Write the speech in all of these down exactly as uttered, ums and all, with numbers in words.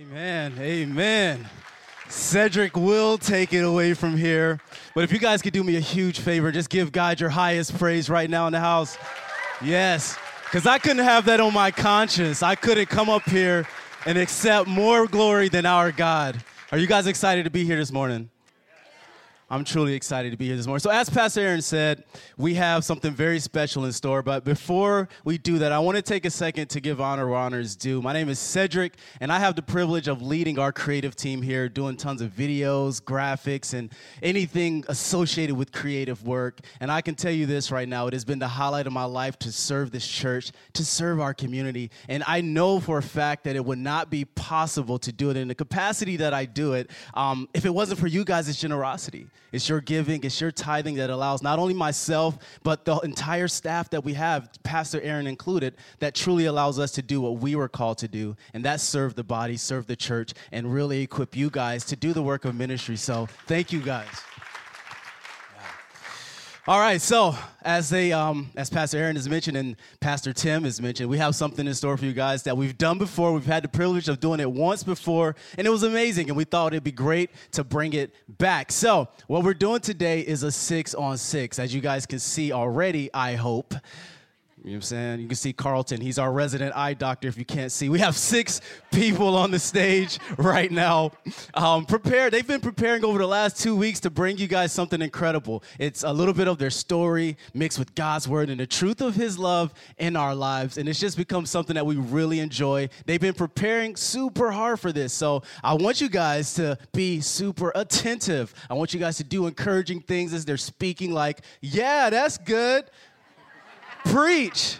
Amen. Amen. Cedric will take it away from here. But if you guys could do me a huge favor, just give God your highest praise right now in the house. Yes. Because I couldn't have that on my conscience. I couldn't come up here and accept more glory than our God. Are you guys excited to be here this morning? I'm truly excited to be here this morning. So as Pastor Aaron said, we have something very special in store. But before we do that, I want to take a second to give honor where honor is due. My name is Cedric, and I have the privilege of leading our creative team here, doing tons of videos, graphics, and anything associated with creative work. And I can tell you this right now, it has been the highlight of my life to serve this church, to serve our community. And I know for a fact that it would not be possible to do it in the capacity that I do it um, if it wasn't for you guys' generosity. It's your giving, it's your tithing that allows not only myself, but the entire staff that we have, Pastor Aaron included, that truly allows us to do what we were called to do, and that's serve the body, serve the church, and really equip you guys to do the work of ministry. So thank you guys. All right, so as they, um, as Pastor Aaron has mentioned and Pastor Tim has mentioned, we have something in store for you guys that we've done before. We've had the privilege of doing it once before, and it was amazing, and we thought it'd be great to bring it back. So what we're doing today is a six-on-six. As you guys can see already, I hope. You know what I'm saying? You can see Carlton. He's our resident eye doctor if you can't see. We have six people on the stage right now. Um, prepared. They've been preparing over the last two weeks to bring you guys something incredible. It's a little bit of their story mixed with God's word and the truth of his love in our lives. And it's just become something that we really enjoy. They've been preparing super hard for this. So I want you guys to be super attentive. I want you guys to do encouraging things as they're speaking like, yeah, that's good. Preach.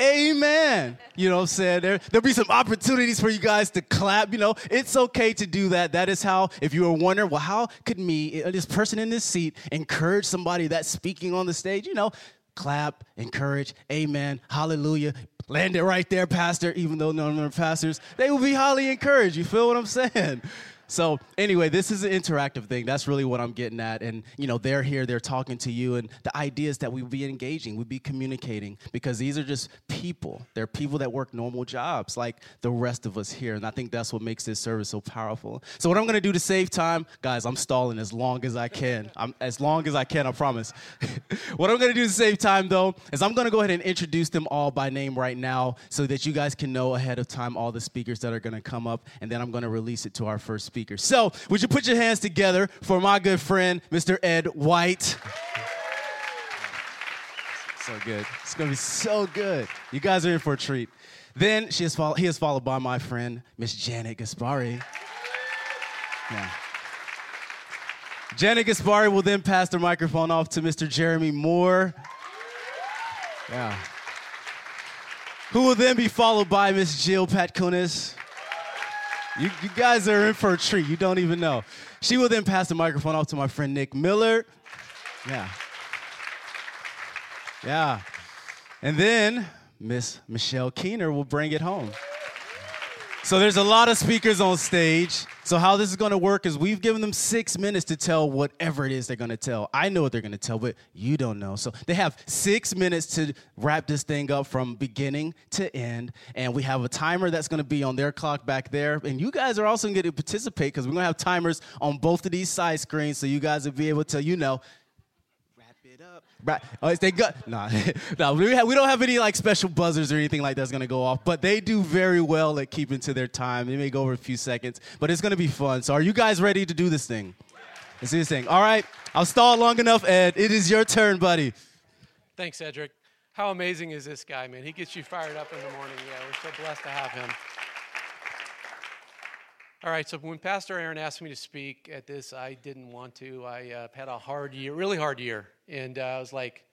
Amen. You know what I'm saying? There, there'll be some opportunities for you guys to clap. You know, it's okay to do that. That is how, if you were wondering, well, how could me, this person in this seat, encourage somebody that's speaking on the stage? You know, clap, encourage, amen, hallelujah. Land it right there, pastor, even though none of them are pastors. They will be highly encouraged. You feel what I'm saying? So anyway, this is an interactive thing. That's really what I'm getting at. And, you know, they're here, they're talking to you. And the idea is that we be engaging, we be communicating, because these are just people. They're people that work normal jobs like the rest of us here. And I think that's what makes this service so powerful. So what I'm going to do to save time, guys, I'm stalling as long as I can. I'm, as long as I can, I promise. What I'm going to do to save time, though, is I'm going to go ahead and introduce them all by name right now so that you guys can know ahead of time all the speakers that are going to come up. And then I'm going to release it to our first speaker. Speaker. So, would you put your hands together for my good friend, Mister Ed White? So good. It's going to be so good. You guys are in for a treat. Then she is follow- he is followed by my friend, Miss Janet Gaspari. Yeah. Janet Gaspari will then pass the microphone off to Mister Jeremy Moore. Yeah. Who will then be followed by Miss Jill Patkunis. You, you guys are in for a treat. You don't even know. She will then pass the microphone off to my friend Nick Miller. Yeah. Yeah. And then Miss Michelle Keener will bring it home. So there's a lot of speakers on stage. So how this is going to work is we've given them six minutes to tell whatever it is they're going to tell. I know what they're going to tell, but you don't know. So they have six minutes to wrap this thing up from beginning to end. And we have a timer that's going to be on their clock back there. And you guys are also going to participate because we're going to have timers on both of these side screens. So you guys will be able to, you know, right. Oh, they got nah. nah. We, have, we don't have any like special buzzers or anything like that's gonna go off. But they do very well at keeping to their time. They may go over a few seconds, but it's gonna be fun. So, are you guys ready to do this thing? Let's do this thing. All right. I've stalled long enough, Ed. It is your turn, buddy. Thanks, Cedric. How amazing is this guy, man? He gets you fired up in the morning. Yeah, we're so blessed to have him. All right, so when Pastor Aaron asked me to speak at this, I didn't want to. I uh, had a hard year, really hard year, and uh, I was like,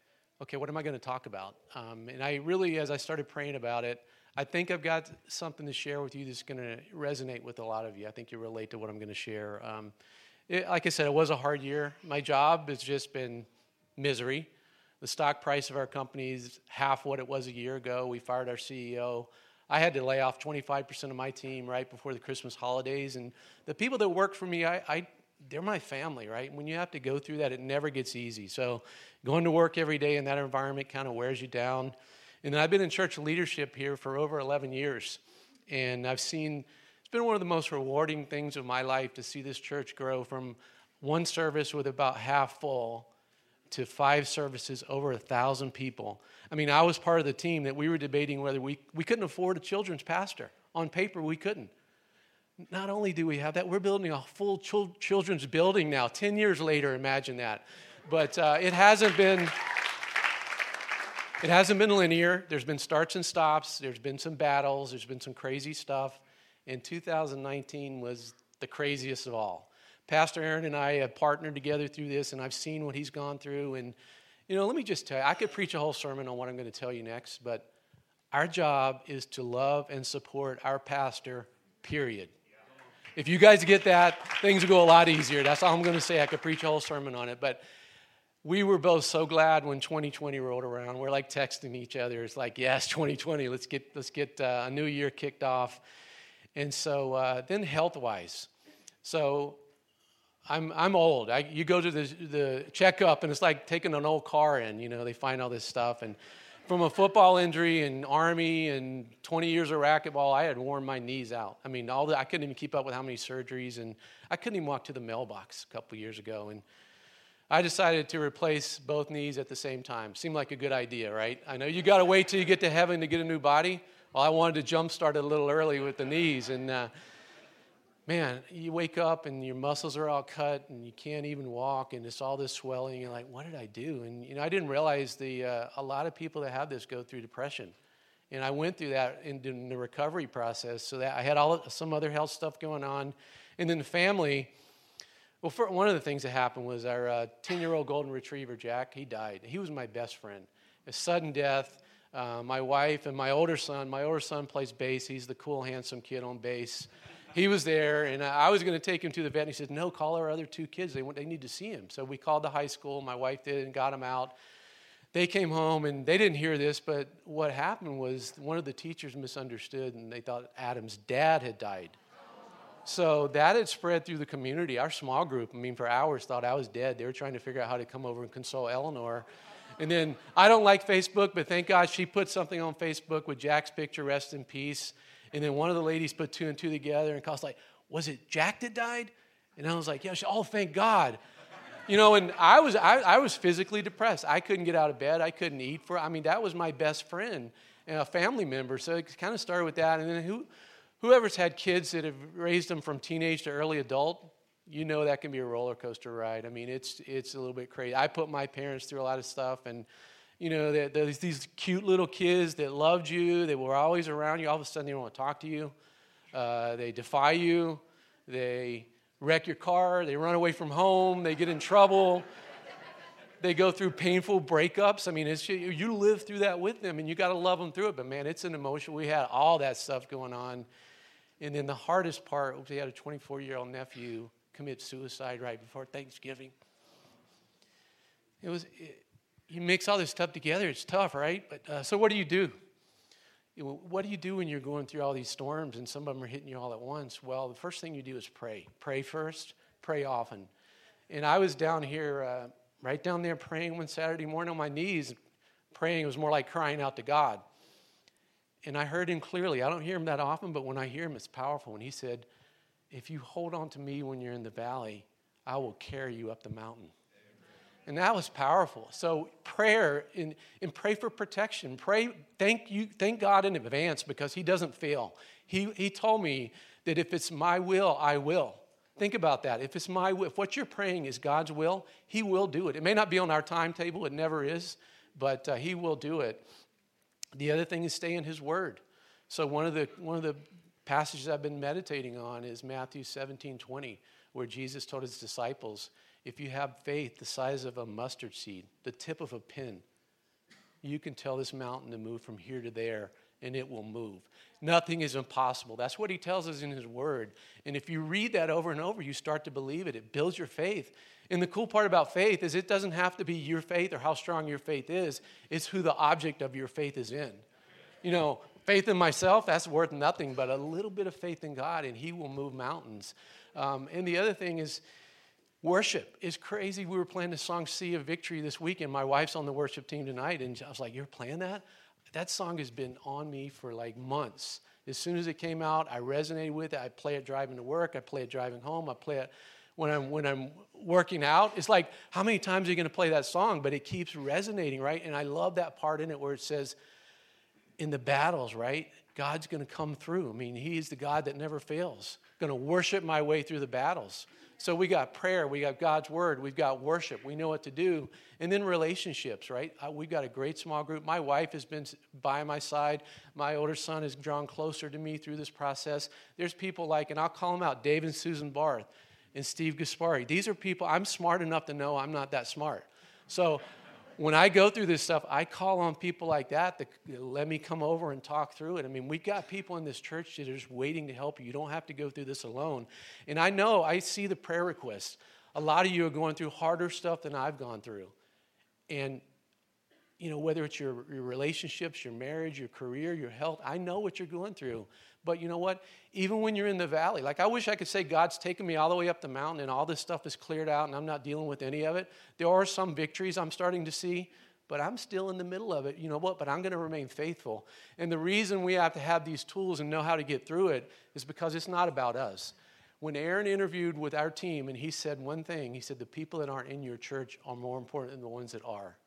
okay, what am I going to talk about? Um, and I really, as I started praying about it, I think I've got something to share with you that's going to resonate with a lot of you. I think you relate to what I'm going to share. Um, it, like I said, it was a hard year. My job has just been misery. The stock price of our company is half what it was a year ago. We fired our C E O. I had to lay off twenty-five percent of my team right before the Christmas holidays. And the people that work for me, I, I, they're my family, right? When you have to go through that, it never gets easy. So going to work every day in that environment kind of wears you down. And I've been in church leadership here for over eleven years. And I've seen been one of the most rewarding things of my life to see this church grow from one service with about half full to five services over a thousand people. I mean, I was part of the team that we were debating whether we, we couldn't afford a children's pastor. On paper, we couldn't. Not only do we have that, we're building a full chil- children's building now. Ten years later, imagine that. But uh, it hasn't been... It hasn't been linear. There's been starts and stops. There's been some battles. There's been some crazy stuff. And two thousand nineteen was the craziest of all. Pastor Aaron and I have partnered together through this, and I've seen what he's gone through. And, you know, let me just tell you, I could preach a whole sermon on what I'm going to tell you next, but our job is to love and support our pastor, period. If you guys get that, things will go a lot easier. That's all I'm going to say. I could preach a whole sermon on it, but... We were both so glad when twenty twenty rolled around. We're like texting each other. It's like, yes, twenty twenty, let's get let's get uh, a new year kicked off. And so uh, then health-wise, so I'm I'm old. I, you go to the the checkup, and it's like taking an old car in. You know, they find all this stuff. And from a football injury and Army and twenty years of racquetball, I had worn my knees out. I mean, all the, I couldn't even keep up with how many surgeries, and I couldn't even walk to the mailbox a couple years ago. And I decided to replace both knees at the same time. Seemed like a good idea, right? I know you got to wait till you get to heaven to get a new body. Well, I wanted to jumpstart it a little early with the knees. And, uh, man, you wake up and your muscles are all cut and you can't even walk and it's all this swelling. You're like, what did I do? And, you know, I didn't realize the uh, a lot of people that have this go through depression. And I went through that in, in the recovery process, so that I had all some other health stuff going on. And then the family... Well, for, one of the things that happened was our uh, ten-year-old golden retriever, Jack, he died. He was my best friend. A sudden death. Uh, my wife and my older son, my older son plays bass. He's the cool, handsome kid on bass. He was there, and I was going to take him to the vet, and he said, no, call our other two kids. They, they need to see him. So we called the high school. My wife did and got him out. They came home, and they didn't hear this, but what happened was one of the teachers misunderstood, and they thought Adam's dad had died. So that had spread through the community. Our small group, I mean, for hours thought I was dead. They were trying to figure out how to come over and console Eleanor. And then I don't like Facebook, but thank God she put something on Facebook with Jack's picture, rest in peace. And then one of the ladies put two and two together and was like, was it Jack that died? And I was like, yeah, she, oh, thank God. You know, and I was I, I was physically depressed. I couldn't get out of bed. I couldn't eat. for. I mean, that was my best friend and a family member. So it kind of started with that. And then who... Whoever's had kids that have raised them from teenage to early adult, you know that can be a roller coaster ride. I mean, it's it's a little bit crazy. I put my parents through a lot of stuff, and you know, there's these cute little kids that loved you, that were always around you. All of a sudden, they don't want to talk to you. Uh, they defy you. They wreck your car. They run away from home. They get in trouble. They go through painful breakups. I mean, it's you live through that with them, and you got to love them through it. But man, it's an emotion. We had all that stuff going on. And then the hardest part, we had a twenty-four-year-old nephew commit suicide right before Thanksgiving. It was, it, you mix all this stuff together, it's tough, right? But uh, so what do you do? It, what do you do when you're going through all these storms and some of them are hitting you all at once? Well, the first thing you do is pray. Pray first, pray often. And I was down here, uh, right down there praying one Saturday morning on my knees. Praying was more like crying out to God. And I heard him clearly. I don't hear him that often, but when I hear him, it's powerful. And he said, if you hold on to me when you're in the valley, I will carry you up the mountain. Amen. And that was powerful. So prayer, and, and pray for protection. Pray, thank you, thank God in advance because he doesn't fail. He he told me that if it's my will, I will. Think about that. If it's my will, if what you're praying is God's will, he will do it. It may not be on our timetable. It never is, but uh, he will do it. The other thing is stay in his word. So one of the one of the passages I've been meditating on is Matthew seventeen twenty, where Jesus told his disciples, if you have faith the size of a mustard seed, the tip of a pin, you can tell this mountain to move from here to there, and it will move. Nothing is impossible. That's what he tells us in his word. And if you read that over and over, you start to believe it. It builds your faith. And the cool part about faith is it doesn't have to be your faith or how strong your faith is. It's who the object of your faith is in. You know, faith in myself, that's worth nothing, but a little bit of faith in God, and he will move mountains. Um, and the other thing is worship is crazy. We were playing the song Sea of Victory this weekend. My wife's on the worship team tonight, and I was like, you're playing that? That song has been on me for like months. As soon as it came out, I resonated with it. I play it driving to work. I play it driving home. I play it when I'm when I'm working out. It's like, how many times are you going to play that song? But it keeps resonating, right? And I love that part in it where it says, in the battles, right, God's going to come through. I mean, He is the God that never fails. Going to worship my way through the battles. So we got prayer, we got God's word, we've got worship, we know what to do. And then relationships, right? We've got a great small group. My wife has been by my side. My older son has drawn closer to me through this process. There's people like, and I'll call them out, Dave and Susan Barth and Steve Gaspari. These are people, I'm smart enough to know I'm not that smart. So when I go through this stuff, I call on people like that that let me come over and talk through it. I mean, we've got people in this church that are just waiting to help you. You don't have to go through this alone. And I know, I see the prayer requests. A lot of you are going through harder stuff than I've gone through. And, you know, whether it's your, your relationships, your marriage, your career, your health, I know what you're going through. But you know what? Even when you're in the valley, like I wish I could say God's taken me all the way up the mountain and all this stuff is cleared out and I'm not dealing with any of it. There are some victories I'm starting to see, but I'm still in the middle of it. You know what? But I'm going to remain faithful. And the reason we have to have these tools and know how to get through it is because it's not about us. When Aaron interviewed with our team and he said one thing, he said, the people that aren't in your church are more important than the ones that are.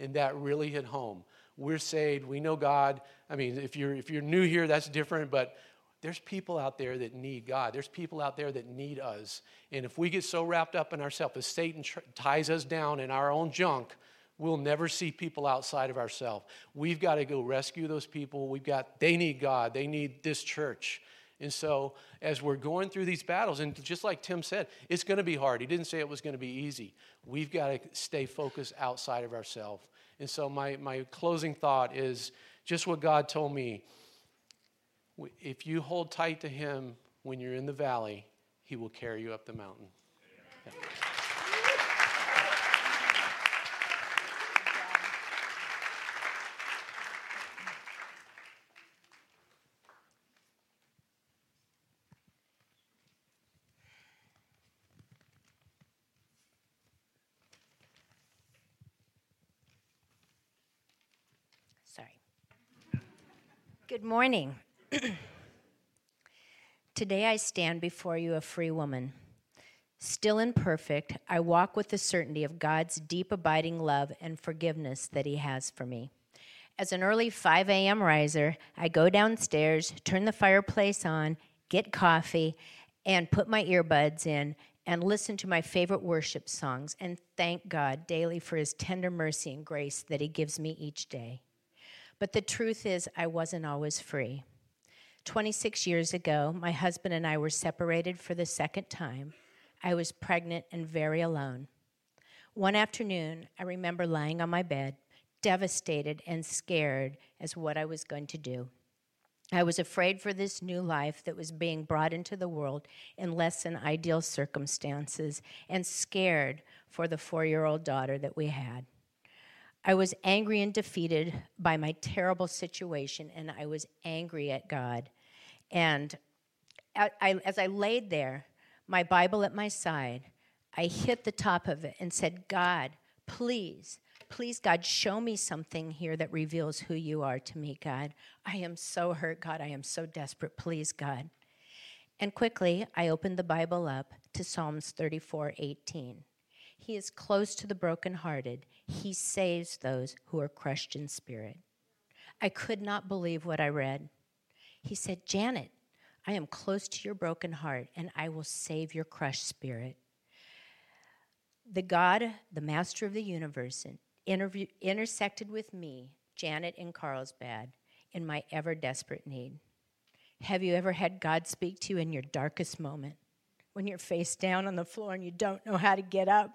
And that really hit home. We're saved. We know God. I mean, if you're if you're new here, that's different. But there's people out there that need God. There's people out there that need us. And if we get so wrapped up in ourselves, if Satan tr- ties us down in our own junk, we'll never see people outside of ourselves. We've got to go rescue those people. We've got. They need God. They need this church. And so as we're going through these battles, and just like Tim said, it's going to be hard. He didn't say it was going to be easy. We've got to stay focused outside of ourselves. And so my, my closing thought is just what God told me. If you hold tight to Him when you're in the valley, He will carry you up the mountain. Yeah. Good morning. Today I stand before you a free woman. Still imperfect, I walk with the certainty of God's deep abiding love and forgiveness that He has for me. As an early five a.m. riser, I go downstairs, turn the fireplace on, get coffee, and put my earbuds in and listen to my favorite worship songs and thank God daily for His tender mercy and grace that He gives me each day. But the truth is, I wasn't always free. twenty-six years ago, my husband and I were separated for the second time. I was pregnant and very alone. One afternoon, I remember lying on my bed, devastated and scared as what I was going to do. I was afraid for this new life that was being brought into the world in less than ideal circumstances and scared for the four-year-old daughter that we had. I was angry and defeated by my terrible situation, and I was angry at God. And I, I, as I laid there, my Bible at my side, I hit the top of it and said, God, please, please, God, show me something here that reveals who you are to me, God. I am so hurt, God. I am so desperate. Please, God. And quickly, I opened the Bible up to Psalms thirty-four eighteen. He is close to the brokenhearted. He saves those who are crushed in spirit. I could not believe what I read. He said, Janet, I am close to your broken heart, and I will save your crushed spirit. The God, the master of the universe, interview, intersected with me, Janet in Carlsbad, in my ever-desperate need. Have you ever had God speak to you in your darkest moment, when you're face down on the floor and you don't know how to get up?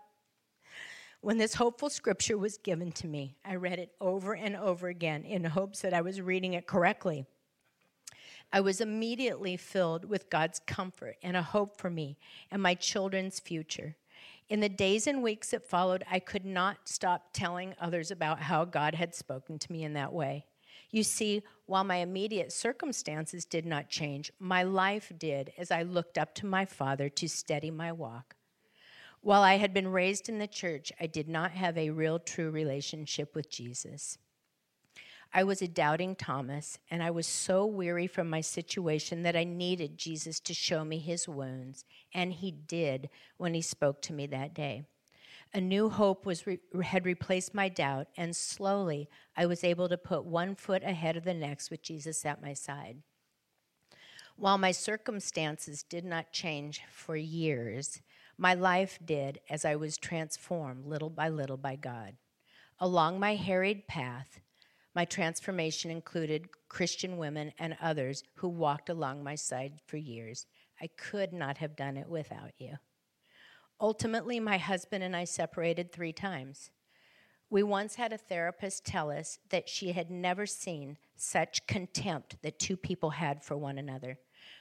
When this hopeful scripture was given to me, I read it over and over again in hopes that I was reading it correctly. I was immediately filled with God's comfort and a hope for me and my children's future. In the days and weeks that followed, I could not stop telling others about how God had spoken to me in that way. You see, while my immediate circumstances did not change, my life did as I looked up to my Father to steady my walk. While I had been raised in the church, I did not have a real, true relationship with Jesus. I was a doubting Thomas, and I was so weary from my situation that I needed Jesus to show me his wounds, and he did when he spoke to me that day. A new hope was re- had replaced my doubt, and slowly I was able to put one foot ahead of the next with Jesus at my side. While my circumstances did not change for years, my life did as I was transformed little by little by God. Along my harried path, my transformation included Christian women and others who walked along my side for years. I could not have done it without you. Ultimately, my husband and I separated three times. We once had a therapist tell us that she had never seen such contempt that two people had for one another.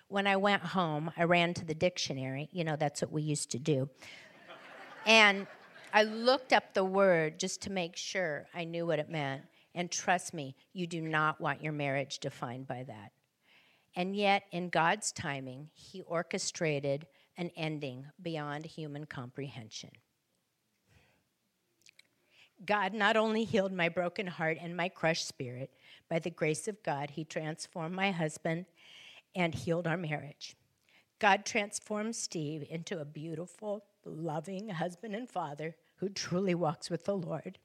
When I went home, I ran to the dictionary. You know, that's what we used to do. And I looked up the word just to make sure I knew what it meant. And trust me, you do not want your marriage defined by that. And yet, in God's timing, he orchestrated an ending beyond human comprehension. God not only healed my broken heart and my crushed spirit, by the grace of God, he transformed my husband and healed our marriage. God transformed Steve into a beautiful, loving husband and father who truly walks with the Lord.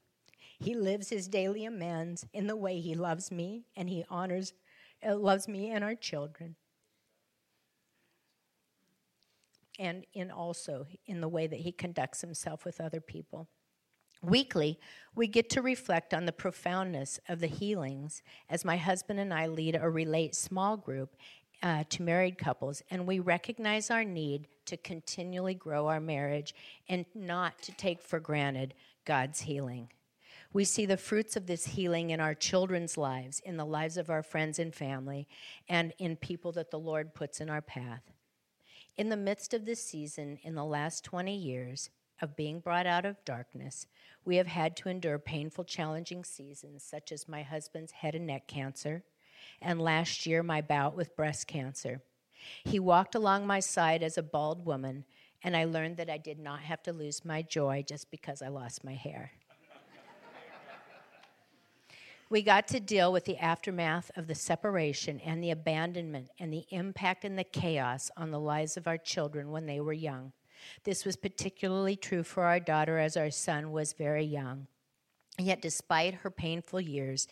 He lives his daily amends in the way he loves me, and he honors, uh, loves me and our children. And in also in the way that he conducts himself with other people. Weekly, we get to reflect on the profoundness of the healings as my husband and I lead a Relate small group uh, to married couples, and we recognize our need to continually grow our marriage and not to take for granted God's healing. We see the fruits of this healing in our children's lives, in the lives of our friends and family, and in people that the Lord puts in our path. In the midst of this season, in the last twenty years of being brought out of darkness, we have had to endure painful, challenging seasons, such as my husband's head and neck cancer, and last year my bout with breast cancer. He walked along my side as a bald woman, and I learned that I did not have to lose my joy just because I lost my hair. We got to deal with the aftermath of the separation and the abandonment and the impact and the chaos on the lives of our children when they were young. This was particularly true for our daughter as our son was very young. Yet despite her painful years,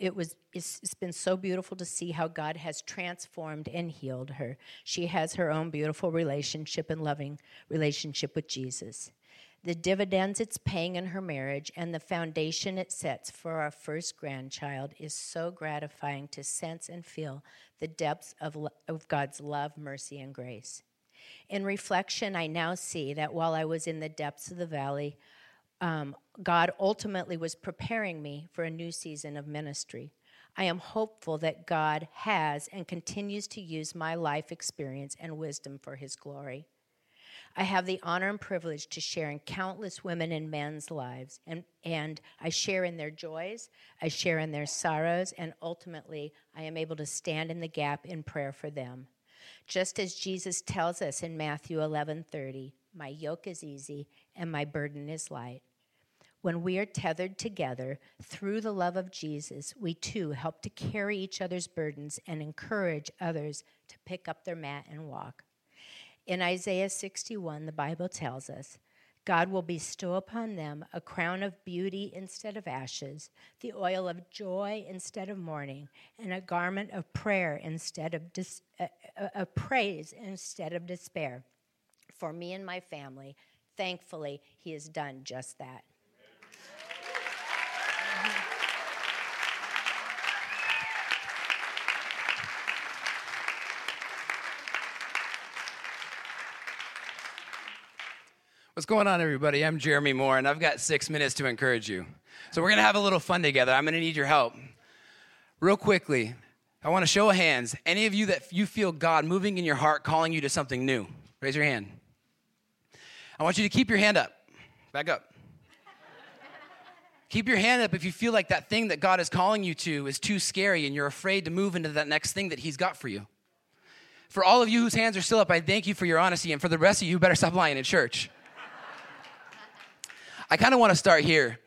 it was, it's, it's been so beautiful to see how God has transformed and healed her. She has her own beautiful relationship and loving relationship with Jesus. The dividends it's paying in her marriage and the foundation it sets for our first grandchild is so gratifying to sense and feel the depths of, lo- of God's love, mercy, and grace. In reflection, I now see that while I was in the depths of the valley, um, God ultimately was preparing me for a new season of ministry. I am hopeful that God has and continues to use my life experience and wisdom for his glory. I have the honor and privilege to share in countless women and men's lives, and, and I share in their joys, I share in their sorrows, and ultimately I am able to stand in the gap in prayer for them. Just as Jesus tells us in Matthew eleven thirty, my yoke is easy and my burden is light. When we are tethered together through the love of Jesus, we too help to carry each other's burdens and encourage others to pick up their mat and walk. In Isaiah sixty-one, the Bible tells us, God will bestow upon them a crown of beauty instead of ashes, the oil of joy instead of mourning, and a garment of prayer instead of dis- uh, uh, uh, praise instead of despair. For me and my family, thankfully, he has done just that. What's going on, everybody? I'm Jeremy Moore, and I've got six minutes to encourage you. So we're going to have a little fun together. I'm going to need your help. Real quickly, I want to show of hands. Any of you that you feel God moving in your heart, calling you to something new, raise your hand. I want you to keep your hand up. Back up. Keep your hand up if you feel like that thing that God is calling you to is too scary and you're afraid to move into that next thing that he's got for you. For all of you whose hands are still up, I thank you for your honesty, and for the rest of you, you better stop lying in church. I kind of want to start here.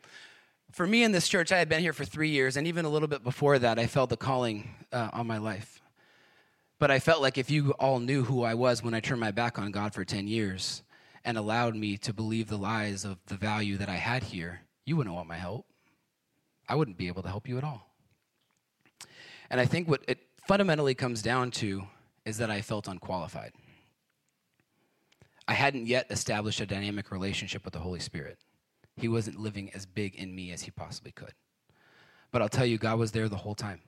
for me in this church, I had been here for three years, and even a little bit before that, I felt the calling uh, on my life. But I felt like if you all knew who I was when I turned my back on God for ten years and allowed me to believe the lies of the value that I had here, you wouldn't want my help. I wouldn't be able to help you at all. And I think what it fundamentally comes down to is that I felt unqualified. I hadn't yet established a dynamic relationship with the Holy Spirit. He wasn't living as big in me as he possibly could. But I'll tell you, God was there the whole time.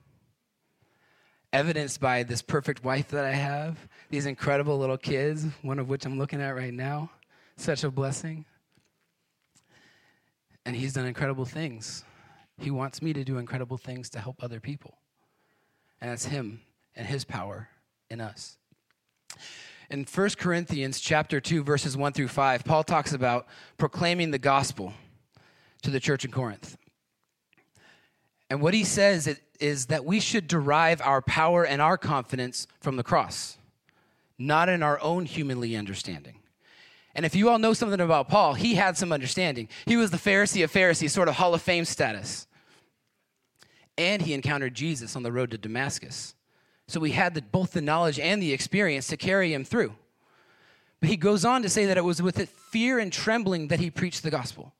Evidenced by this perfect wife that I have, these incredible little kids, one of which I'm looking at right now. Such a blessing. And he's done incredible things. He wants me to do incredible things to help other people. And that's him and his power in us. In First Corinthians chapter two, verses one through five, Paul talks about proclaiming the gospel to the church in Corinth. And what he says is that we should derive our power and our confidence from the cross, not in our own humanly understanding. And if you all know something about Paul, he had some understanding. He was the Pharisee of Pharisees, sort of Hall of Fame status. And he encountered Jesus on the road to Damascus. So we had the, both the knowledge and the experience to carry him through. But he goes on to say that it was with fear and trembling that he preached the gospel,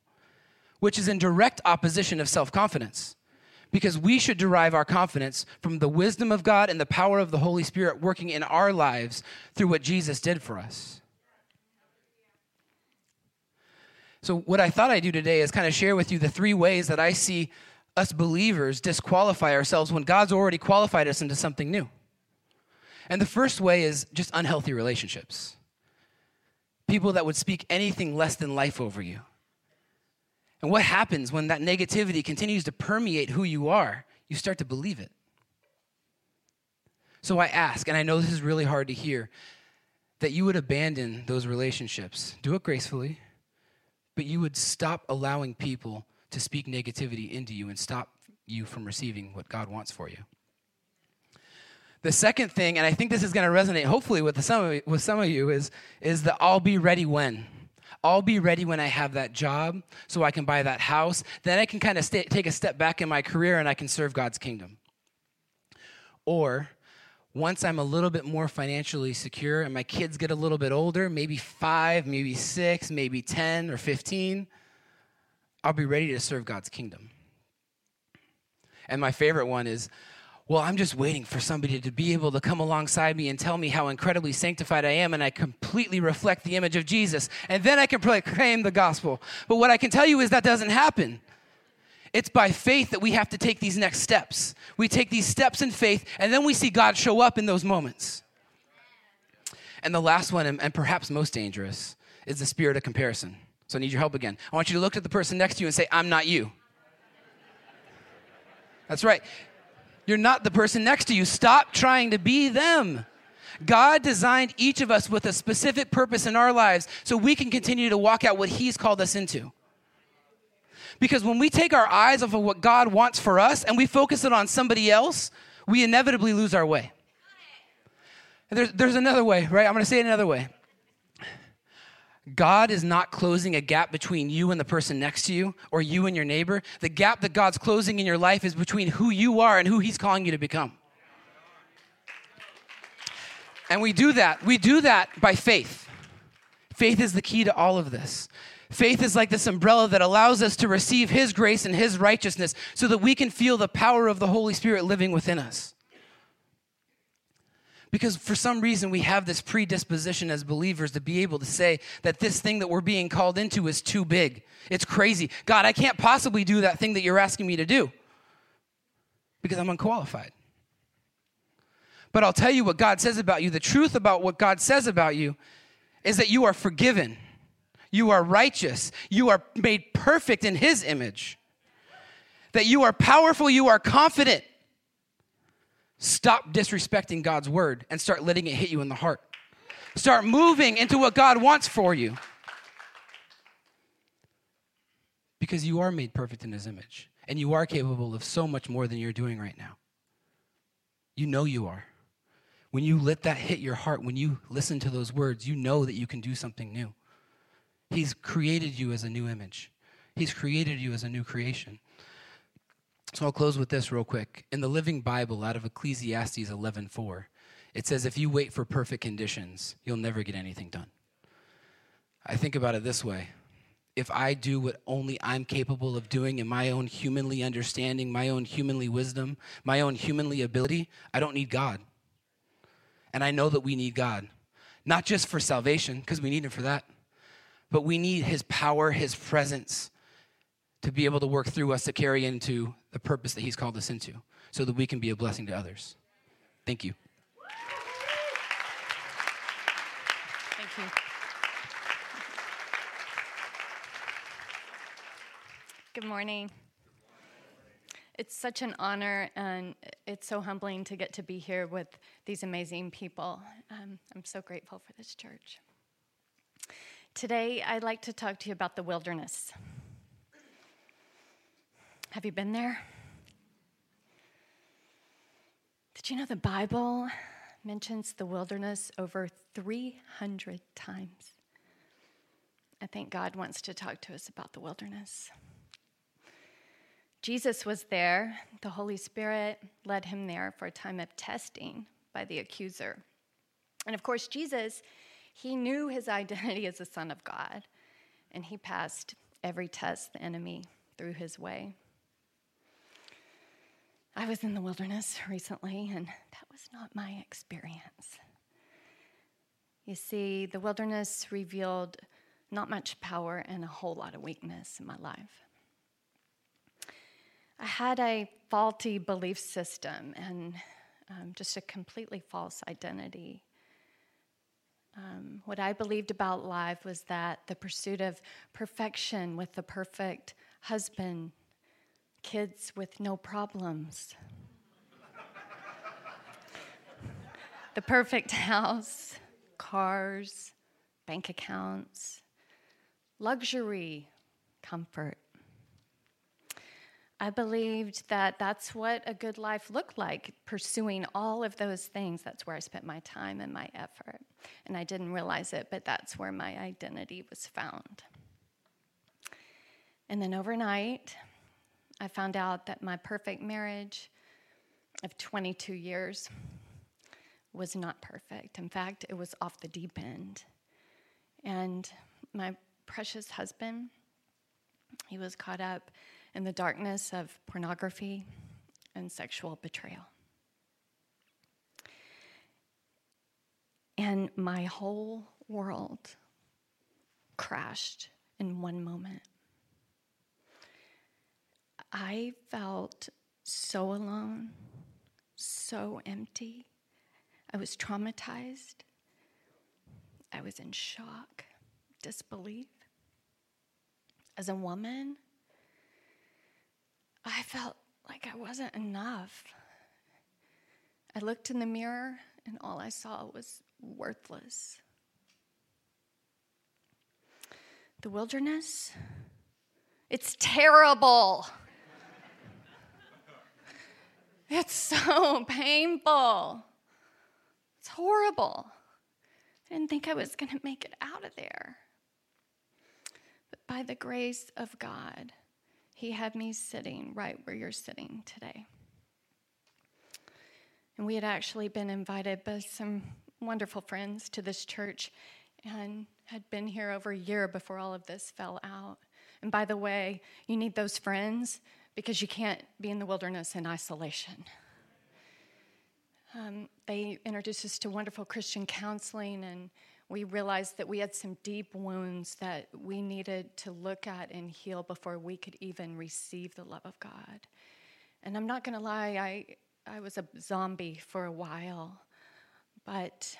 which is in direct opposition of self-confidence, because we should derive our confidence from the wisdom of God and the power of the Holy Spirit working in our lives through what Jesus did for us. So what I thought I'd do today is kind of share with you the three ways that I see us believers disqualify ourselves when God's already qualified us into something new. And the first way is just unhealthy relationships. People that would speak anything less than life over you. And what happens when that negativity continues to permeate who you are? You start to believe it. So I ask, and I know this is really hard to hear, that you would abandon those relationships. Do it gracefully, but you would stop allowing people to speak negativity into you and stop you from receiving what God wants for you. The second thing, and I think this is going to resonate hopefully with, the, some, of, with some of you, is, is the I'll be ready when. I'll be ready when I have that job so I can buy that house. Then I can kind of stay, take a step back in my career and I can serve God's kingdom. Or once I'm a little bit more financially secure and my kids get a little bit older, maybe five, maybe six, maybe ten or fifteen, I'll be ready to serve God's kingdom. And my favorite one is, well, I'm just waiting for somebody to be able to come alongside me and tell me how incredibly sanctified I am and I completely reflect the image of Jesus. And then I can proclaim the gospel. But what I can tell you is that doesn't happen. It's by faith that we have to take these next steps. We take these steps in faith, and then we see God show up in those moments. And the last one, and perhaps most dangerous, is the spirit of comparison. So I need your help again. I want you to look at the person next to you and say, I'm not you. That's right. You're not the person next to you. Stop trying to be them. God designed each of us with a specific purpose in our lives so we can continue to walk out what he's called us into. Because when we take our eyes off of what God wants for us and we focus it on somebody else, we inevitably lose our way. There's, there's another way, right? I'm going to say it another way. God is not closing a gap between you and the person next to you or you and your neighbor. The gap that God's closing in your life is between who you are and who he's calling you to become. And we do that. We do that by faith. Faith is the key to all of this. Faith is like this umbrella that allows us to receive his grace and his righteousness so that we can feel the power of the Holy Spirit living within us. Because for some reason, we have this predisposition as believers to be able to say that this thing that we're being called into is too big. It's crazy. God, I can't possibly do that thing that you're asking me to do because I'm unqualified. But I'll tell you what God says about you. The truth about what God says about you is that you are forgiven. You are righteous. You are made perfect in his image. That you are powerful. You are confident. Stop disrespecting God's word and start letting it hit you in the heart. Start moving into what God wants for you. Because you are made perfect in his image. And you are capable of so much more than you're doing right now. You know you are. When you let that hit your heart, when you listen to those words, you know that you can do something new. He's created you as a new image. He's created you as a new creation. So I'll close with this real quick. In the Living Bible, out of Ecclesiastes eleven four, it says, if you wait for perfect conditions, you'll never get anything done. I think about it this way. If I do what only I'm capable of doing in my own humanly understanding, my own humanly wisdom, my own humanly ability, I don't need God. And I know that we need God, not just for salvation, because we need him for that, but we need his power, his presence, to be able to work through us to carry into the purpose that he's called us into so that we can be a blessing to others. Thank you. Thank you. Good morning. It's such an honor, and it's so humbling to get to be here with these amazing people. Um, I'm so grateful for this church. Today, I'd like to talk to you about the wilderness. Have you been there? Did you know the Bible mentions the wilderness over three hundred times? I think God wants to talk to us about the wilderness. Jesus was there. The Holy Spirit led him there for a time of testing by the accuser. And of course, Jesus, he knew his identity as the Son of God, and he passed every test the enemy threw his way. I was in the wilderness recently, and that was not my experience. You see, the wilderness revealed not much power and a whole lot of weakness in my life. I had a faulty belief system and um, just a completely false identity. Um, what I believed about life was that the pursuit of perfection with the perfect husband, kids with no problems, the perfect house, cars, bank accounts, luxury, comfort. I believed that that's what a good life looked like, pursuing all of those things. That's where I spent my time and my effort. And I didn't realize it, but that's where my identity was found. And then overnight, I found out that my perfect marriage of twenty-two years was not perfect. In fact, it was off the deep end. And my precious husband, he was caught up in the darkness of pornography and sexual betrayal. And my whole world crashed in one moment. I felt so alone, so empty. I was traumatized. I was in shock, disbelief. As a woman, I felt like I wasn't enough. I looked in the mirror, and all I saw was worthless. The wilderness, it's terrible. It's so painful. It's horrible. I didn't think I was going to make it out of there. But by the grace of God, he had me sitting right where you're sitting today. And we had actually been invited by some wonderful friends to this church and had been here over a year before all of this fell out. And by the way, you need those friends because you can't be in the wilderness in isolation. Um, they introduced us to wonderful Christian counseling, and we realized that we had some deep wounds that we needed to look at and heal before we could even receive the love of God. And I'm not going to lie, I, I was a zombie for a while. But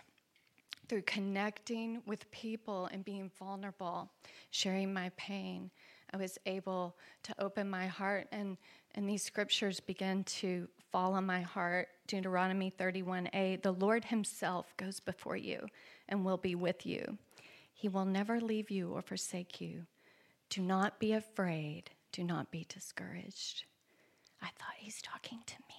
through connecting with people and being vulnerable, sharing my pain, I was able to open my heart, and, and these scriptures began to fall on my heart. Deuteronomy thirty-one eight, the Lord himself goes before you and will be with you. He will never leave you or forsake you. Do not be afraid. Do not be discouraged. I thought he's talking to me.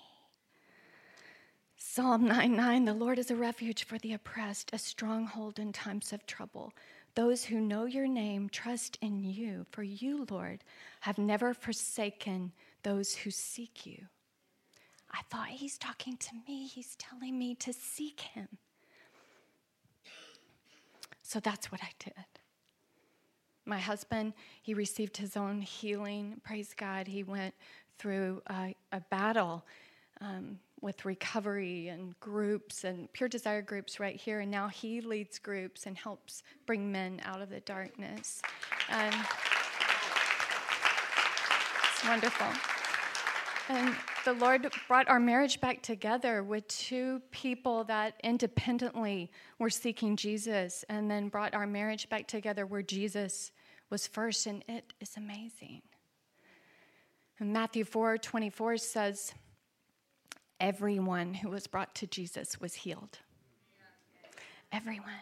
Psalm nine nine, the Lord is a refuge for the oppressed, a stronghold in times of trouble. Those who know your name trust in you, for you, Lord, have never forsaken those who seek you. I thought he's talking to me. He's telling me to seek him. So that's what I did. My husband, he received his own healing. Praise God. He went through a, a battle um, with recovery and groups and Pure Desire groups right here. And now he leads groups and helps bring men out of the darkness. Um, it's wonderful. And the Lord brought our marriage back together with two people that independently were seeking Jesus, and then brought our marriage back together where Jesus was first, and it is amazing. And Matthew four twenty-four says, everyone who was brought to Jesus was healed. Everyone.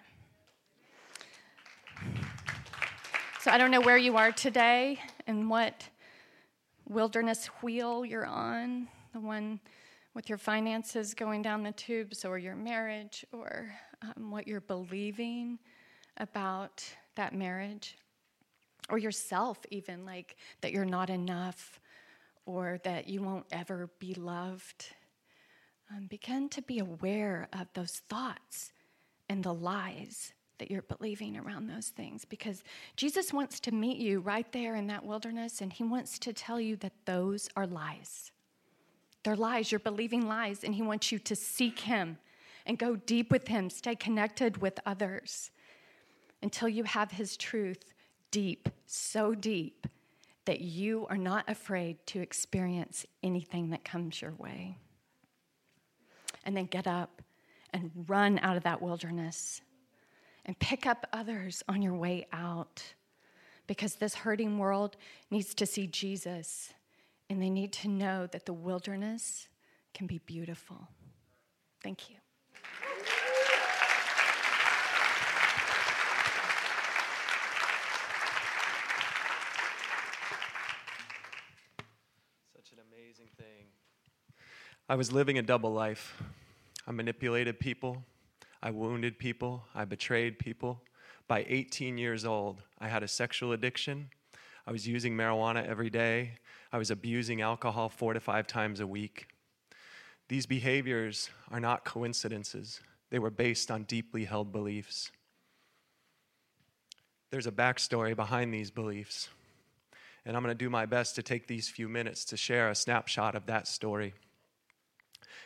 So I don't know where you are today and what wilderness wheel you're on, the one with your finances going down the tubes, or your marriage, or um, what you're believing about that marriage, or yourself even, like that you're not enough, or that you won't ever be loved. Um, begin to be aware of those thoughts and the lies that you're believing around those things, because Jesus wants to meet you right there in that wilderness, and he wants to tell you that those are lies. They're lies. You're believing lies, and he wants you to seek him and go deep with him, stay connected with others until you have his truth deep, so deep that you are not afraid to experience anything that comes your way. And then get up and run out of that wilderness and pick up others on your way out, because this hurting world needs to see Jesus, and they need to know that the wilderness can be beautiful. Thank you. Such an amazing thing. I was living a double life. I manipulated people. I wounded people. I betrayed people. By eighteen years old, I had a sexual addiction. I was using marijuana every day. I was abusing alcohol four to five times a week. These behaviors are not coincidences. They were based on deeply held beliefs. There's a backstory behind these beliefs, and I'm going to do my best to take these few minutes to share a snapshot of that story.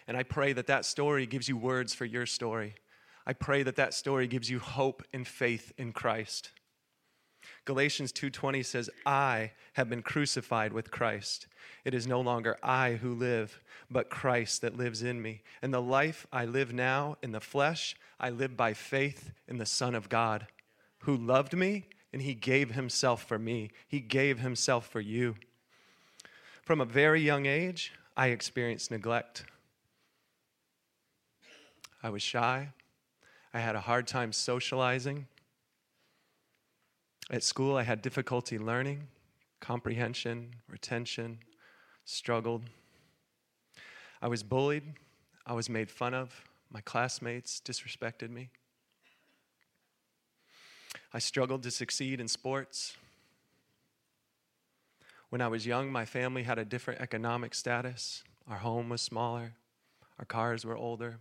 And I pray that that story gives you words for your story. I pray that that story gives you hope and faith in Christ. Galatians two twenty says, I have been crucified with Christ. It is no longer I who live, but Christ that lives in me. And the life I live now in the flesh, I live by faith in the Son of God, who loved me, and he gave himself for me. He gave himself for you. From a very young age, I experienced neglect. I was shy. I had a hard time socializing. At school, I had difficulty learning, comprehension, retention, struggled. I was bullied. I was made fun of. My classmates disrespected me. I struggled to succeed in sports. When I was young, my family had a different economic status. Our home was smaller. Our cars were older.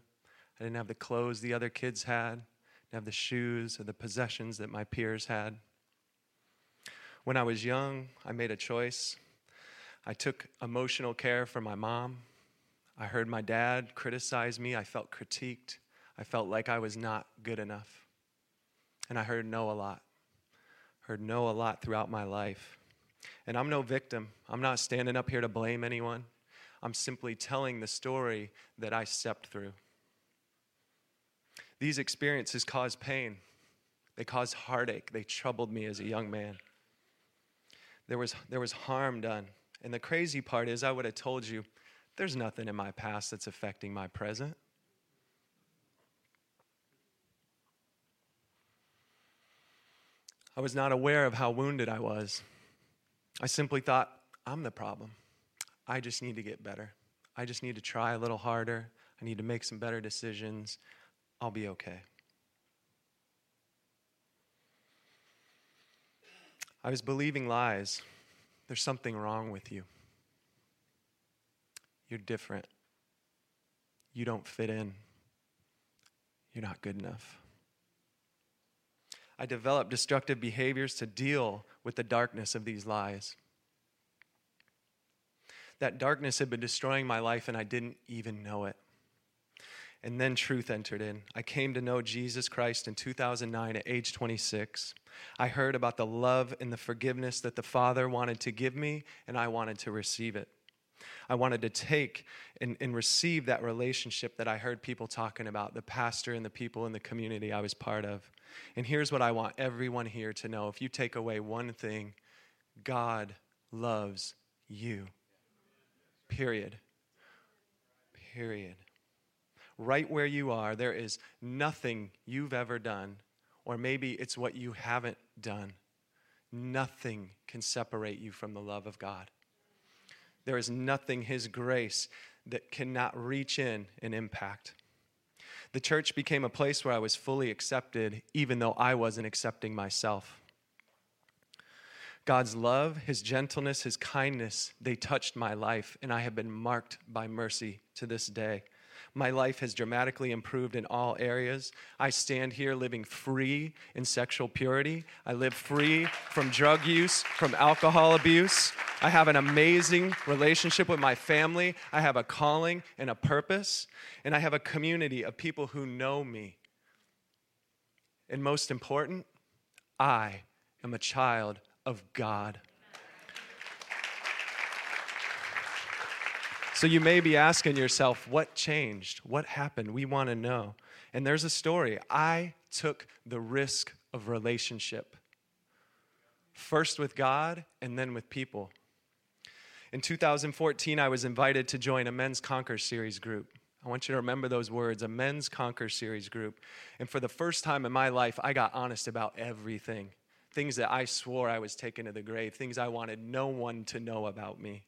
I didn't have the clothes the other kids had. I didn't have the shoes or the possessions that my peers had. When I was young, I made a choice. I took emotional care for my mom. I heard my dad criticize me. I felt critiqued. I felt like I was not good enough. And I heard no a lot. Heard no a lot throughout my life. And I'm no victim. I'm not standing up here to blame anyone. I'm simply telling the story that I stepped through. These experiences caused pain. They caused heartache. They troubled me as a young man. There was, there was harm done. And the crazy part is, I would have told you, there's nothing in my past that's affecting my present. I was not aware of how wounded I was. I simply thought, I'm the problem. I just need to get better. I just need to try a little harder. I need to make some better decisions. I'll be okay. I was believing lies. There's something wrong with you. You're different. You don't fit in. You're not good enough. I developed destructive behaviors to deal with the darkness of these lies. That darkness had been destroying my life, and I didn't even know it. And then truth entered in. I came to know Jesus Christ in two thousand nine at age twenty-six. I heard about the love and the forgiveness that the Father wanted to give me, and I wanted to receive it. I wanted to take and, and receive that relationship that I heard people talking about, the pastor and the people in the community I was part of. And here's what I want everyone here to know. If you take away one thing, God loves you. Period. Period. Right where you are, there is nothing you've ever done, or maybe it's what you haven't done. Nothing can separate you from the love of God. There is nothing His grace that cannot reach in and impact. The church became a place where I was fully accepted, even though I wasn't accepting myself. God's love, His gentleness, His kindness, they touched my life, and I have been marked by mercy to this day. My life has dramatically improved in all areas. I stand here living free in sexual purity. I live free from drug use, from alcohol abuse. I have an amazing relationship with my family. I have a calling and a purpose. And I have a community of people who know me. And most important, I am a child of God. So you may be asking yourself, what changed? What happened? We want to know. And there's a story. I took the risk of relationship, first with God and then with people. In two thousand fourteen, I was invited to join a Men's Conquer Series group. I want you to remember those words, a Men's Conquer Series group. And for the first time in my life, I got honest about everything, things that I swore I was taking to the grave, things I wanted no one to know about me.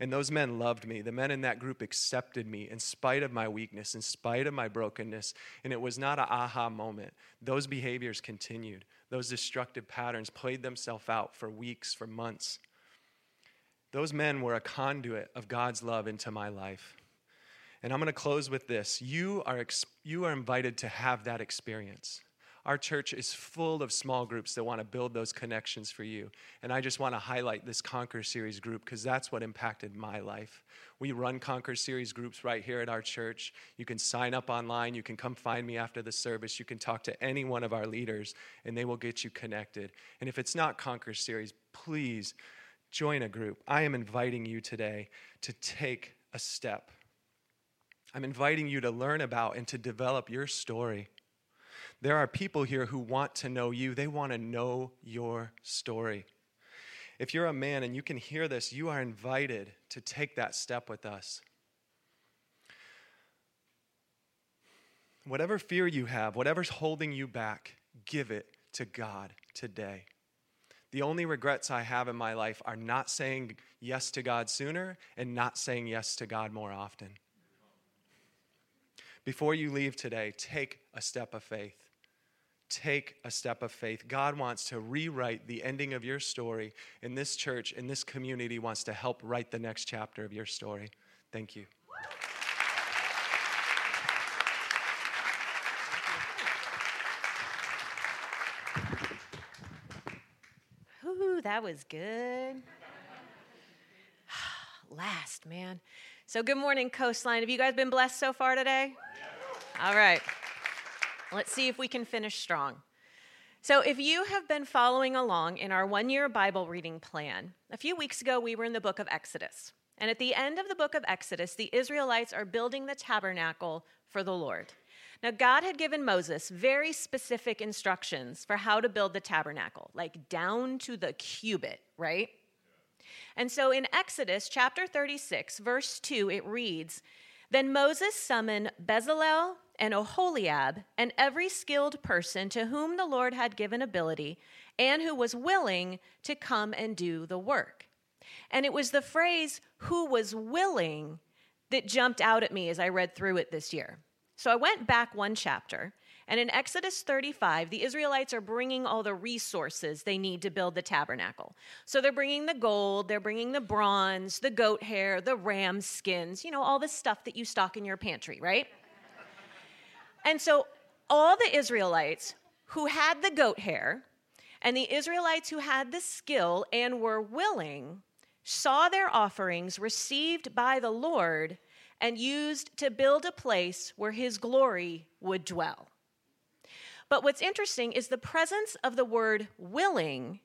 And those men loved me. The men in that group accepted me in spite of my weakness, in spite of my brokenness. And it was not an aha moment. Those behaviors continued. Those destructive patterns played themselves out for weeks, for months. Those men were a conduit of God's love into my life. And I'm going to close with this. You are ex- you are invited to have that experience. Our church is full of small groups that want to build those connections for you. And I just want to highlight this Conquer Series group because that's what impacted my life. We run Conquer Series groups right here at our church. You can sign up online. You can come find me after the service. You can talk to any one of our leaders, and they will get you connected. And if it's not Conquer Series, please join a group. I am inviting you today to take a step. I'm inviting you to learn about and to develop your story. There are people here who want to know you. They want to know your story. If you're a man and you can hear this, you are invited to take that step with us. Whatever fear you have, whatever's holding you back, give it to God today. The only regrets I have in my life are not saying yes to God sooner and not saying yes to God more often. Before you leave today, take a step of faith. Take a step of faith. God wants to rewrite the ending of your story, and this church and this community wants to help write the next chapter of your story. Thank you. Ooh, that was good. Last, man. So good morning, Coastline. Have you guys been blessed so far today? All right. Let's see if we can finish strong. So if you have been following along in our one-year Bible reading plan, a few weeks ago we were in the book of Exodus. And at the end of the book of Exodus, the Israelites are building the tabernacle for the Lord. Now, God had given Moses very specific instructions for how to build the tabernacle, like down to the cubit, right? And so in Exodus chapter thirty-six, verse two, it reads, "Then Moses summoned Bezalel and Oholiab and every skilled person to whom the Lord had given ability and who was willing to come and do the work." And it was the phrase, "who was willing," that jumped out at me as I read through it this year. So I went back one chapter, And in Exodus thirty-five, the Israelites are bringing all the resources they need to build the tabernacle. So they're bringing the gold, they're bringing the bronze, the goat hair, the ram skins, you know, all the stuff that you stock in your pantry, right? And so all the Israelites who had the goat hair and the Israelites who had the skill and were willing saw their offerings received by the Lord and used to build a place where his glory would dwell. But what's interesting is the presence of the word willing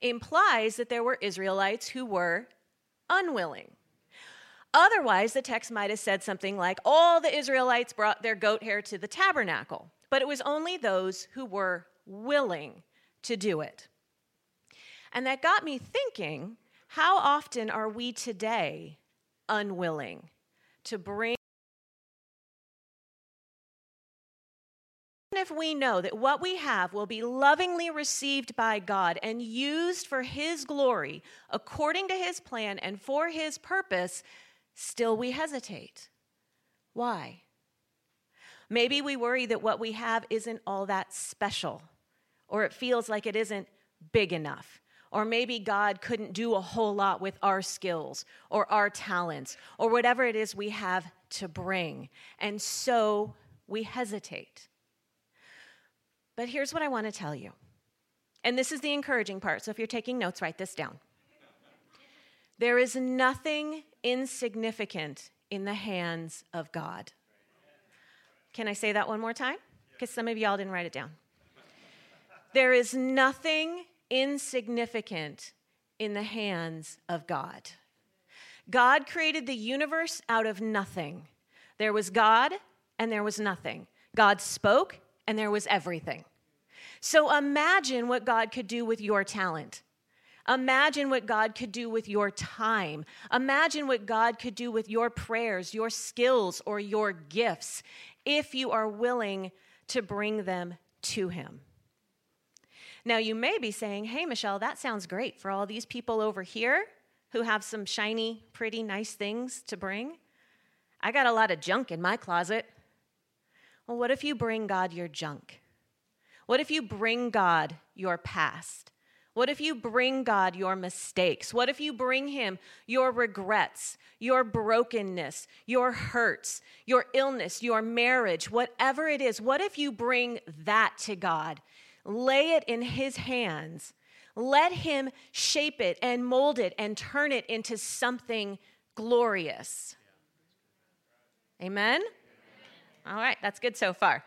implies that there were Israelites who were unwilling. Otherwise, the text might have said something like, all the Israelites brought their goat hair to the tabernacle, but it was only those who were willing to do it. And that got me thinking, how often are we today unwilling to bring, even if we know that what we have will be lovingly received by God and used for his glory according to his plan and for his purpose, still we hesitate? Why? Maybe we worry that what we have isn't all that special, or it feels like it isn't big enough. Or maybe God couldn't do a whole lot with our skills or our talents or whatever it is we have to bring. And so we hesitate. But here's what I want to tell you. And this is the encouraging part. So if you're taking notes, write this down. There is nothing insignificant in the hands of God. Can I say that one more time? Because some of y'all didn't write it down. There is nothing insignificant in the hands of God. God created the universe out of nothing. There was God and there was nothing. God spoke and there was everything. So imagine what God could do with your talent. Imagine what God could do with your time. Imagine what God could do with your prayers, your skills, or your gifts if you are willing to bring them to him. Now, you may be saying, hey, Michelle, that sounds great for all these people over here who have some shiny, pretty, nice things to bring. I got a lot of junk in my closet. Well, what if you bring God your junk? What if you bring God your past? What if you bring God your mistakes? What if you bring him your regrets, your brokenness, your hurts, your illness, your marriage, whatever it is? What if you bring that to God? Lay it in his hands. Let him shape it and mold it and turn it into something glorious. Amen? Amen. All right, that's good so far.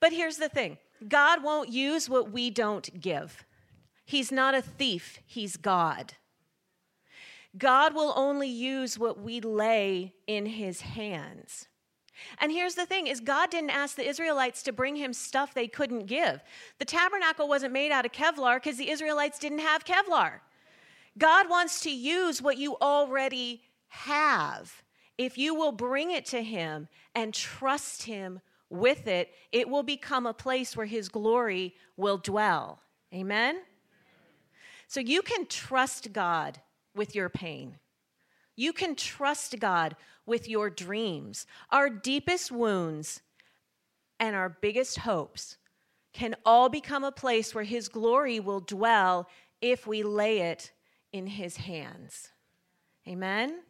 But here's the thing. God won't use what we don't give. He's not a thief. He's God. God will only use what we lay in his hands. And here's the thing, is God didn't ask the Israelites to bring him stuff they couldn't give. The tabernacle wasn't made out of Kevlar because the Israelites didn't have Kevlar. God wants to use what you already have. If you will bring it to him and trust him with it, it will become a place where his glory will dwell. Amen? So you can trust God with your pain. You can trust God with your dreams. Our deepest wounds and our biggest hopes can all become a place where his glory will dwell if we lay it in his hands. Amen?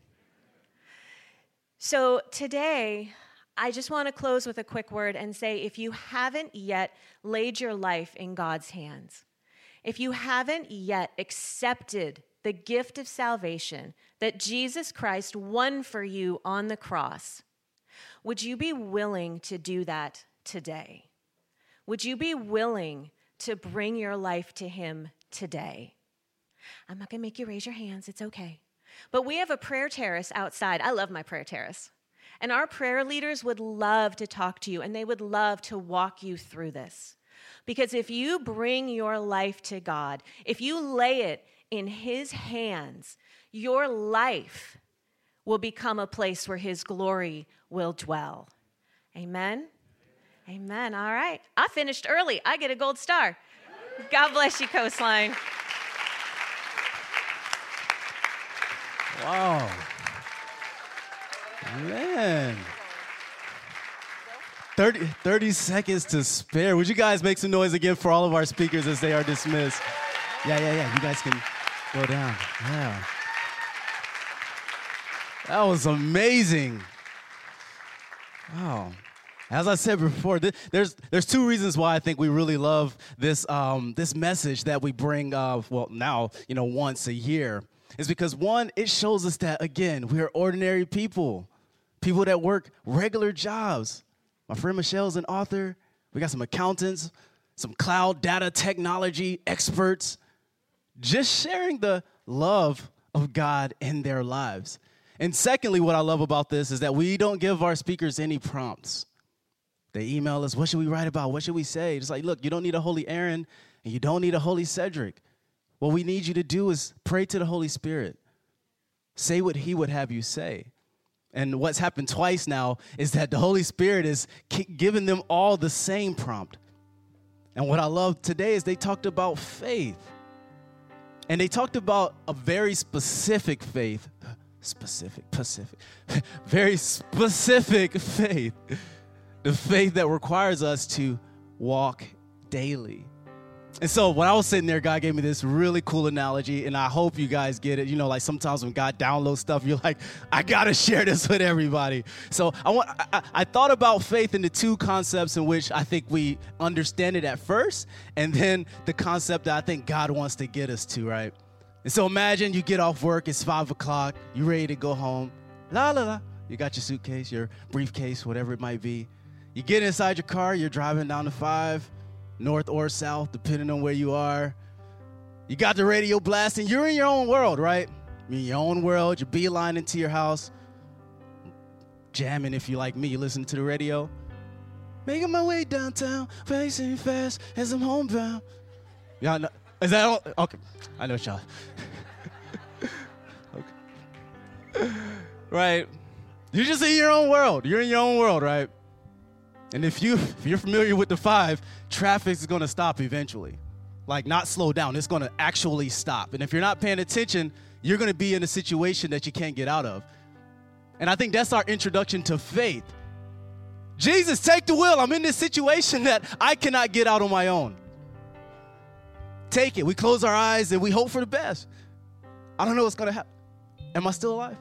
So today, I just want to close with a quick word and say, if you haven't yet laid your life in God's hands, if you haven't yet accepted the gift of salvation that Jesus Christ won for you on the cross, would you be willing to do that today? Would you be willing to bring your life to him today? I'm not going to make you raise your hands. It's okay. But we have a prayer terrace outside. I love my prayer terrace. And our prayer leaders would love to talk to you, and they would love to walk you through this. Because if you bring your life to God, if you lay it in his hands, your life will become a place where his glory will dwell. Amen? Amen. Amen. All right. I finished early. I get a gold star. God bless you, Coastline. Wow. Man. thirty, thirty seconds to spare. Would you guys make some noise again for all of our speakers as they are dismissed? Yeah, yeah, yeah. You guys can go down. Yeah. That was amazing. Wow. As I said before, th- there's there's two reasons why I think we really love this um, this message that we bring uh, well now you know once a year. It's because one, it shows us that again we are ordinary people, people that work regular jobs. My friend Michelle's an author. We got some accountants, some cloud data technology experts, just sharing the love of God in their lives. And secondly, what I love about this is that we don't give our speakers any prompts. They email us, what should we write about? What should we say? It's like, look, you don't need a holy Aaron, and you don't need a holy Cedric. What we need you to do is pray to the Holy Spirit. Say what he would have you say. And what's happened twice now is that the Holy Spirit is giving them all the same prompt. And what I love today is they talked about faith. And they talked about a very specific faith. Specific, specific. Very specific faith. The faith that requires us to walk daily. And so when I was sitting there, God gave me this really cool analogy, and I hope you guys get it. You know, like sometimes when God downloads stuff, you're like, I got to share this with everybody. So I, want, I, I thought about faith in the two concepts in which I think we understand it at first, and then the concept that I think God wants to get us to, right? And so imagine you get off work, it's five o'clock, you're ready to go home, la, la, la. You got your suitcase, your briefcase, whatever it might be. You get inside your car, you're driving down the five, north or south, depending on where you are. You got the radio blasting. You're in your own world, right? You're in your own world. You're beelining to your house, jamming if you like me. You listen to the radio. Making my way downtown, racing fast as I'm homebound. Y'all know, is that all? Okay, I know y'all. Okay. Right. You're just in your own world. You're in your own world, right? And if, you, if you're familiar with the five, traffic is going to stop eventually. Like, not slow down. It's going to actually stop. And if you're not paying attention, you're going to be in a situation that you can't get out of. And I think that's our introduction to faith. Jesus, take the wheel. I'm in this situation that I cannot get out on my own. Take it. We close our eyes and we hope for the best. I don't know what's going to happen. Am I still alive?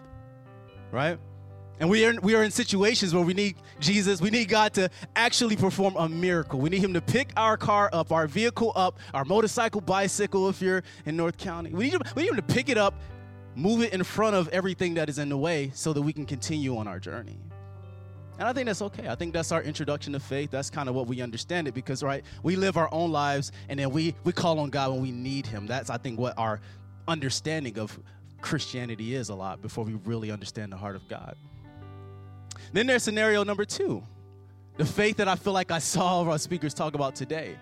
Right? And we are, we are in situations where we need Jesus, we need God to actually perform a miracle. We need him to pick our car up, our vehicle up, our motorcycle, bicycle if you're in North County. We need him, we need him to pick it up, move it in front of everything that is in the way so that we can continue on our journey. And I think that's okay. I think that's our introduction to faith. That's kind of what we understand it because, right, we live our own lives and then we, we call on God when we need him. That's, I think, what our understanding of Christianity is a lot before we really understand the heart of God. Then there's scenario number two, the faith that I feel like I saw our speakers talk about today,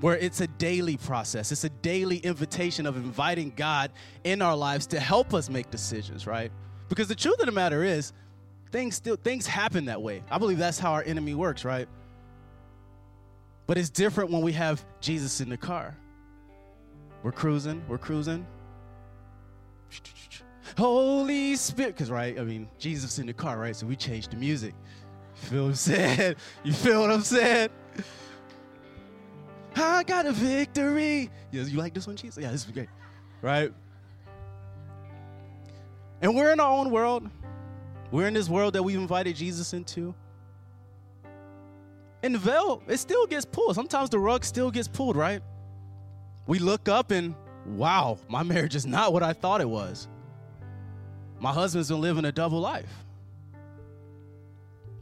where it's a daily process. It's a daily invitation of inviting God in our lives to help us make decisions, right? Because the truth of the matter is, things still things happen that way. I believe that's how our enemy works, right? But it's different when we have Jesus in the car. We're cruising, we're cruising. Holy Spirit, because, right, I mean, Jesus in the car, right, so we changed the music. You feel what I'm saying? You feel what I'm saying? I got a victory. Yes, you like this one, Jesus? Yeah, this is great, right? And we're in our own world. We're in this world that we've invited Jesus into. And the veil, it still gets pulled. Sometimes the rug still gets pulled, right? We look up and, wow, my marriage is not what I thought it was. My husband's been living a double life.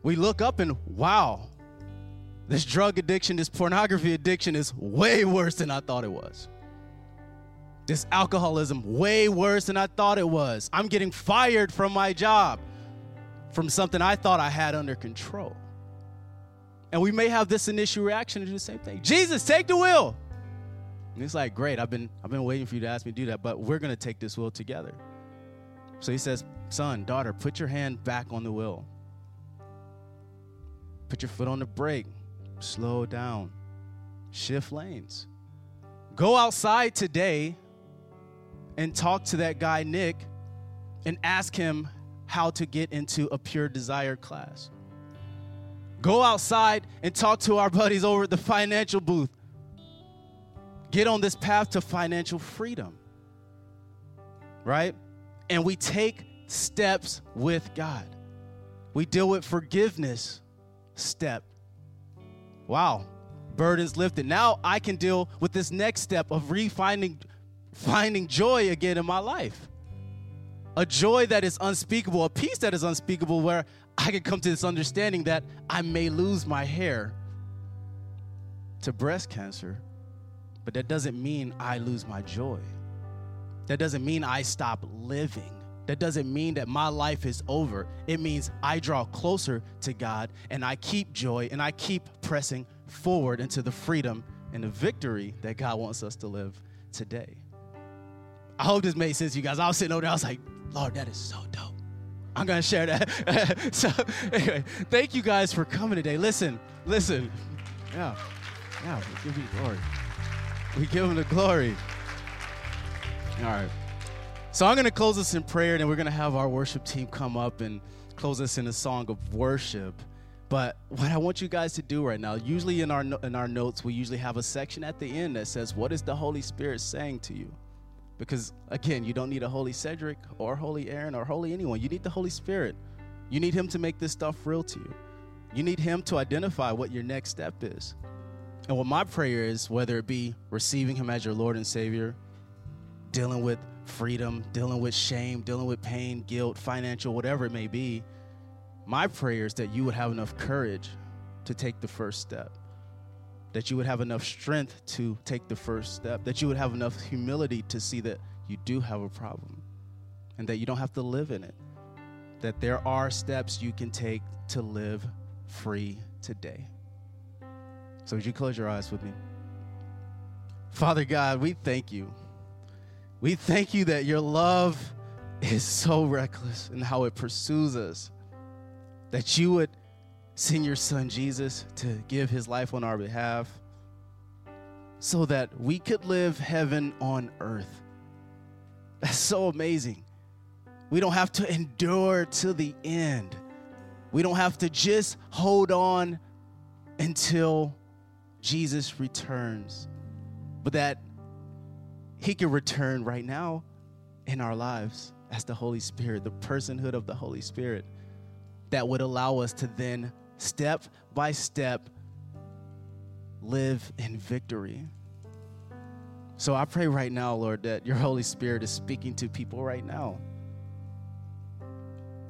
We look up and, wow, this drug addiction, this pornography addiction is way worse than I thought it was. This alcoholism, way worse than I thought it was. I'm getting fired from my job, from something I thought I had under control. And we may have this initial reaction to do the same thing. Jesus, take the wheel. And it's like, great, I've been, I've been waiting for you to ask me to do that, but we're going to take this wheel together. So he says, son, daughter, put your hand back on the wheel. Put your foot on the brake. Slow down. Shift lanes. Go outside today and talk to that guy, Nick, and ask him how to get into a Pure Desire class. Go outside and talk to our buddies over at the financial booth. Get on this path to financial freedom, right? And we take steps with God. We deal with forgiveness step. Wow, burdens lifted. Now I can deal with this next step of refinding finding joy again in my life. A joy that is unspeakable, a peace that is unspeakable, where I can come to this understanding that I may lose my hair to breast cancer, but that doesn't mean I lose my joy. That doesn't mean I stop living. That doesn't mean that my life is over. It means I draw closer to God, and I keep joy, and I keep pressing forward into the freedom and the victory that God wants us to live today. I hope this made sense, you guys. I was sitting over there, I was like, Lord, that is so dope. I'm going to share that. So anyway, thank you guys for coming today. Listen, listen. Yeah, yeah, we give him glory. We give him the glory. All right. So I'm going to close this in prayer, and then we're going to have our worship team come up and close us in a song of worship. But what I want you guys to do right now, usually in our in our notes, we usually have a section at the end that says, what is the Holy Spirit saying to you? Because, again, you don't need a holy Cedric or holy Aaron or holy anyone. You need the Holy Spirit. You need him to make this stuff real to you. You need him to identify what your next step is. And what my prayer is, whether it be receiving him as your Lord and Savior, dealing with freedom, dealing with shame, dealing with pain, guilt, financial, whatever it may be, my prayer is that you would have enough courage to take the first step, that you would have enough strength to take the first step, that you would have enough humility to see that you do have a problem and that you don't have to live in it, that there are steps you can take to live free today. So would you close your eyes with me? Father God, we thank you. We thank you that your love is so reckless in how it pursues us, that you would send your son Jesus to give his life on our behalf so that we could live heaven on earth. That's so amazing. We don't have to endure to the end. We don't have to just hold on until Jesus returns, but that he can return right now in our lives as the Holy Spirit, the personhood of the Holy Spirit that would allow us to then step by step, live in victory. So I pray right now, Lord, that your Holy Spirit is speaking to people right now,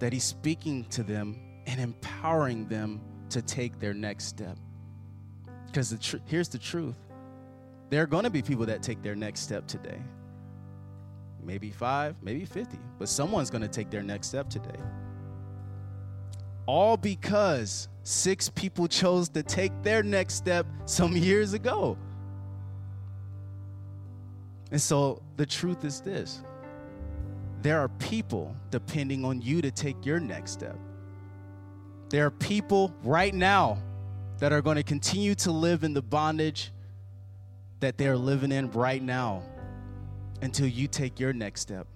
that he's speaking to them and empowering them to take their next step. Because the tr- here's the truth. There are going to be people that take their next step today. Maybe five, maybe fifty, but someone's going to take their next step today. All because six people chose to take their next step some years ago. And so the truth is this. There are people depending on you to take your next step. There are people right now that are going to continue to live in the bondage that they're living in right now until you take your next step.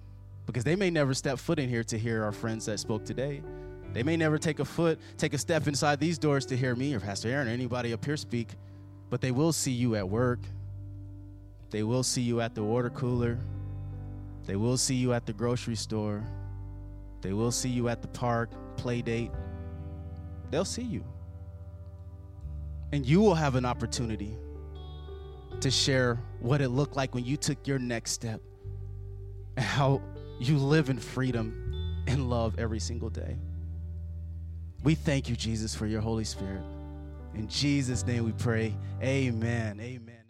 Because they may never step foot in here to hear our friends that spoke today. They may never take a foot, take a step inside these doors to hear me or Pastor Aaron or anybody up here speak, but they will see you at work. They will see you at the water cooler. They will see you at the grocery store. They will see you at the park, play date. They'll see you. And you will have an opportunity to share what it looked like when you took your next step and how you live in freedom and love every single day. We thank you, Jesus, for your Holy Spirit. In Jesus' name we pray. Amen. Amen.